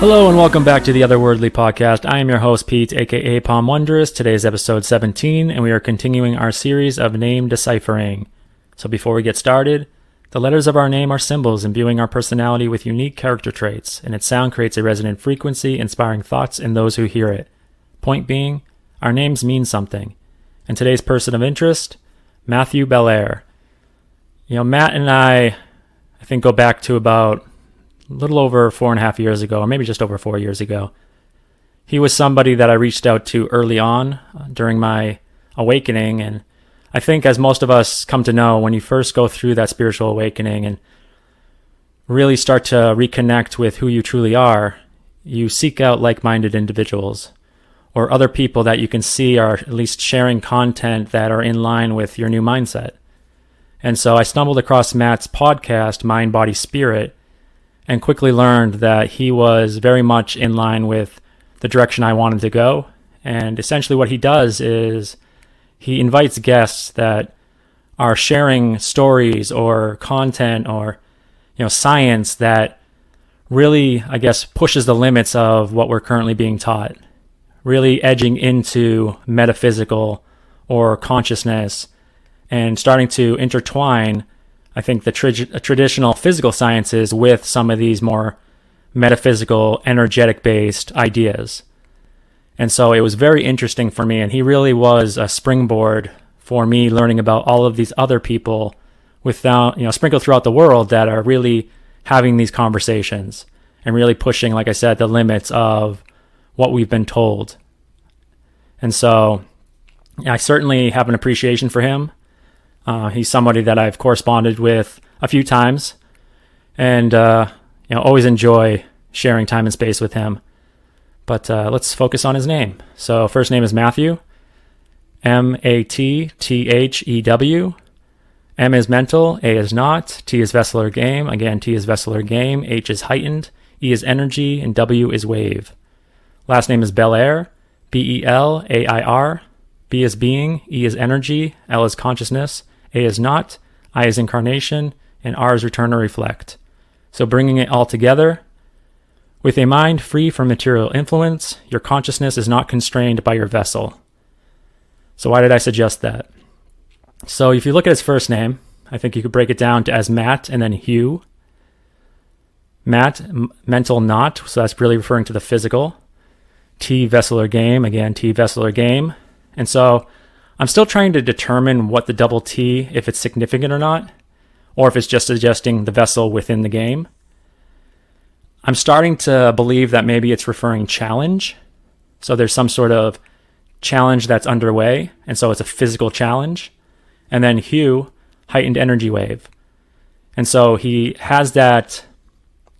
Hello and welcome back to the Otherworldly Podcast. I am your host, Pete, aka Palm Wondrous. Today's episode 17, and we are continuing our series of name deciphering. So before we get started, the letters of our name are symbols imbuing our personality with unique character traits, and its sound creates a resonant frequency, inspiring thoughts in those who hear it. Point being, our names mean something. And today's person of interest, Matthew Belair. You know, Matt and I think go back to about a little over 4.5 years ago, or maybe just over 4 years ago. He was somebody that I reached out to early on during my awakening. And I think, as most of us come to know, when you first go through that spiritual awakening and really start to reconnect with who you truly are, you seek out like-minded individuals or other people that you can see are at least sharing content that are in line with your new mindset. And so I stumbled across Matt's podcast, Mind, Body, Spirit, and quickly learned that he was very much in line with the direction I wanted to go. And essentially what he does is he invites guests that are sharing stories or content or, you know, science that really, I guess, pushes the limits of what we're currently being taught, really edging into metaphysical or consciousness and starting to intertwine, I think, the traditional physical sciences with some of these more metaphysical, energetic-based ideas. And so it was very interesting for me, and he really was a springboard for me learning about all of these other people sprinkled throughout the world that are really having these conversations and really pushing, like I said, the limits of what we've been told. And so I certainly have an appreciation for him. He's somebody that I've corresponded with a few times, and always enjoy sharing time and space with him. But let's focus on his name. So first name is Matthew, M-A-T-T-H-E-W. M is mental, A is not, T is Vessler game. Again, T is Vessler game, H is heightened, E is energy, and W is wave. Last name is Belair, B-E-L-A-I-R. B is being, E is energy, L is consciousness, A is not, I is incarnation, and R is return or reflect. So bringing it all together, with a mind free from material influence, your consciousness is not constrained by your vessel. So why did I suggest that? So if you look at his first name, I think you could break it down to as Matt and then Hugh. Matt, mental not, so that's really referring to the physical. T, Vessler game, again, T, Vessler game. And so I'm still trying to determine what the double T, if it's significant or not, or if it's just suggesting the vessel within the game. I'm starting to believe that maybe it's referring challenge. So there's some sort of challenge that's underway, and so it's a physical challenge. And then Hugh, heightened energy wave. And so he has that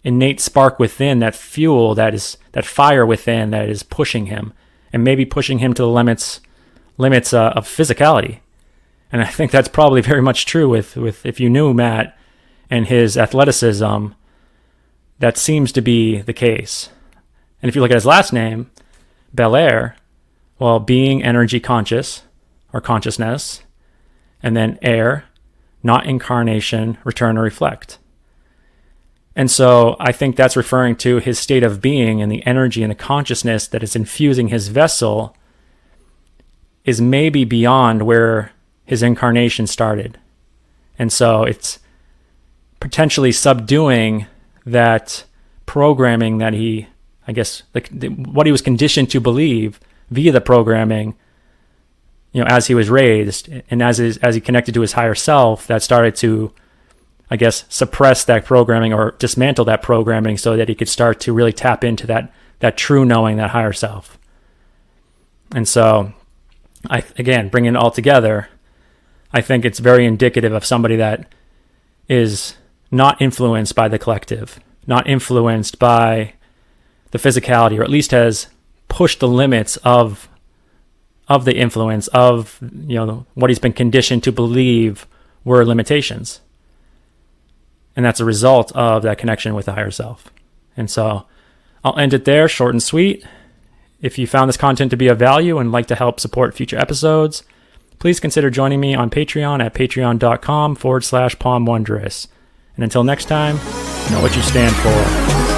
innate spark within, that fuel, that fire within that is pushing him, and maybe pushing him to the limits of physicality. And I think that's probably very much true with if you knew Matt and his athleticism, that seems to be the case. And if you look at his last name, Belair, well, being energy conscious or consciousness, and then air, not incarnation, return or reflect. And so I think that's referring to his state of being, and the energy and the consciousness that is infusing his vessel is maybe beyond where his incarnation started. And so it's potentially subduing that programming that he, I guess, what he was conditioned to believe via the programming, you know, as he was raised and as he connected to his higher self, that started to, I guess, suppress that programming or dismantle that programming so that he could start to really tap into that true knowing, that higher self. And so I, again, bringing it all together, I think it's very indicative of somebody that is not influenced by the collective, not influenced by the physicality, or at least has pushed the limits of the influence of, you know, what he's been conditioned to believe were limitations. And that's a result of that connection with the higher self. And so I'll end it there, short and sweet. If you found this content to be of value and like to help support future episodes, please consider joining me on Patreon at patreon.com/palmwondrous. And until next time, know what you stand for.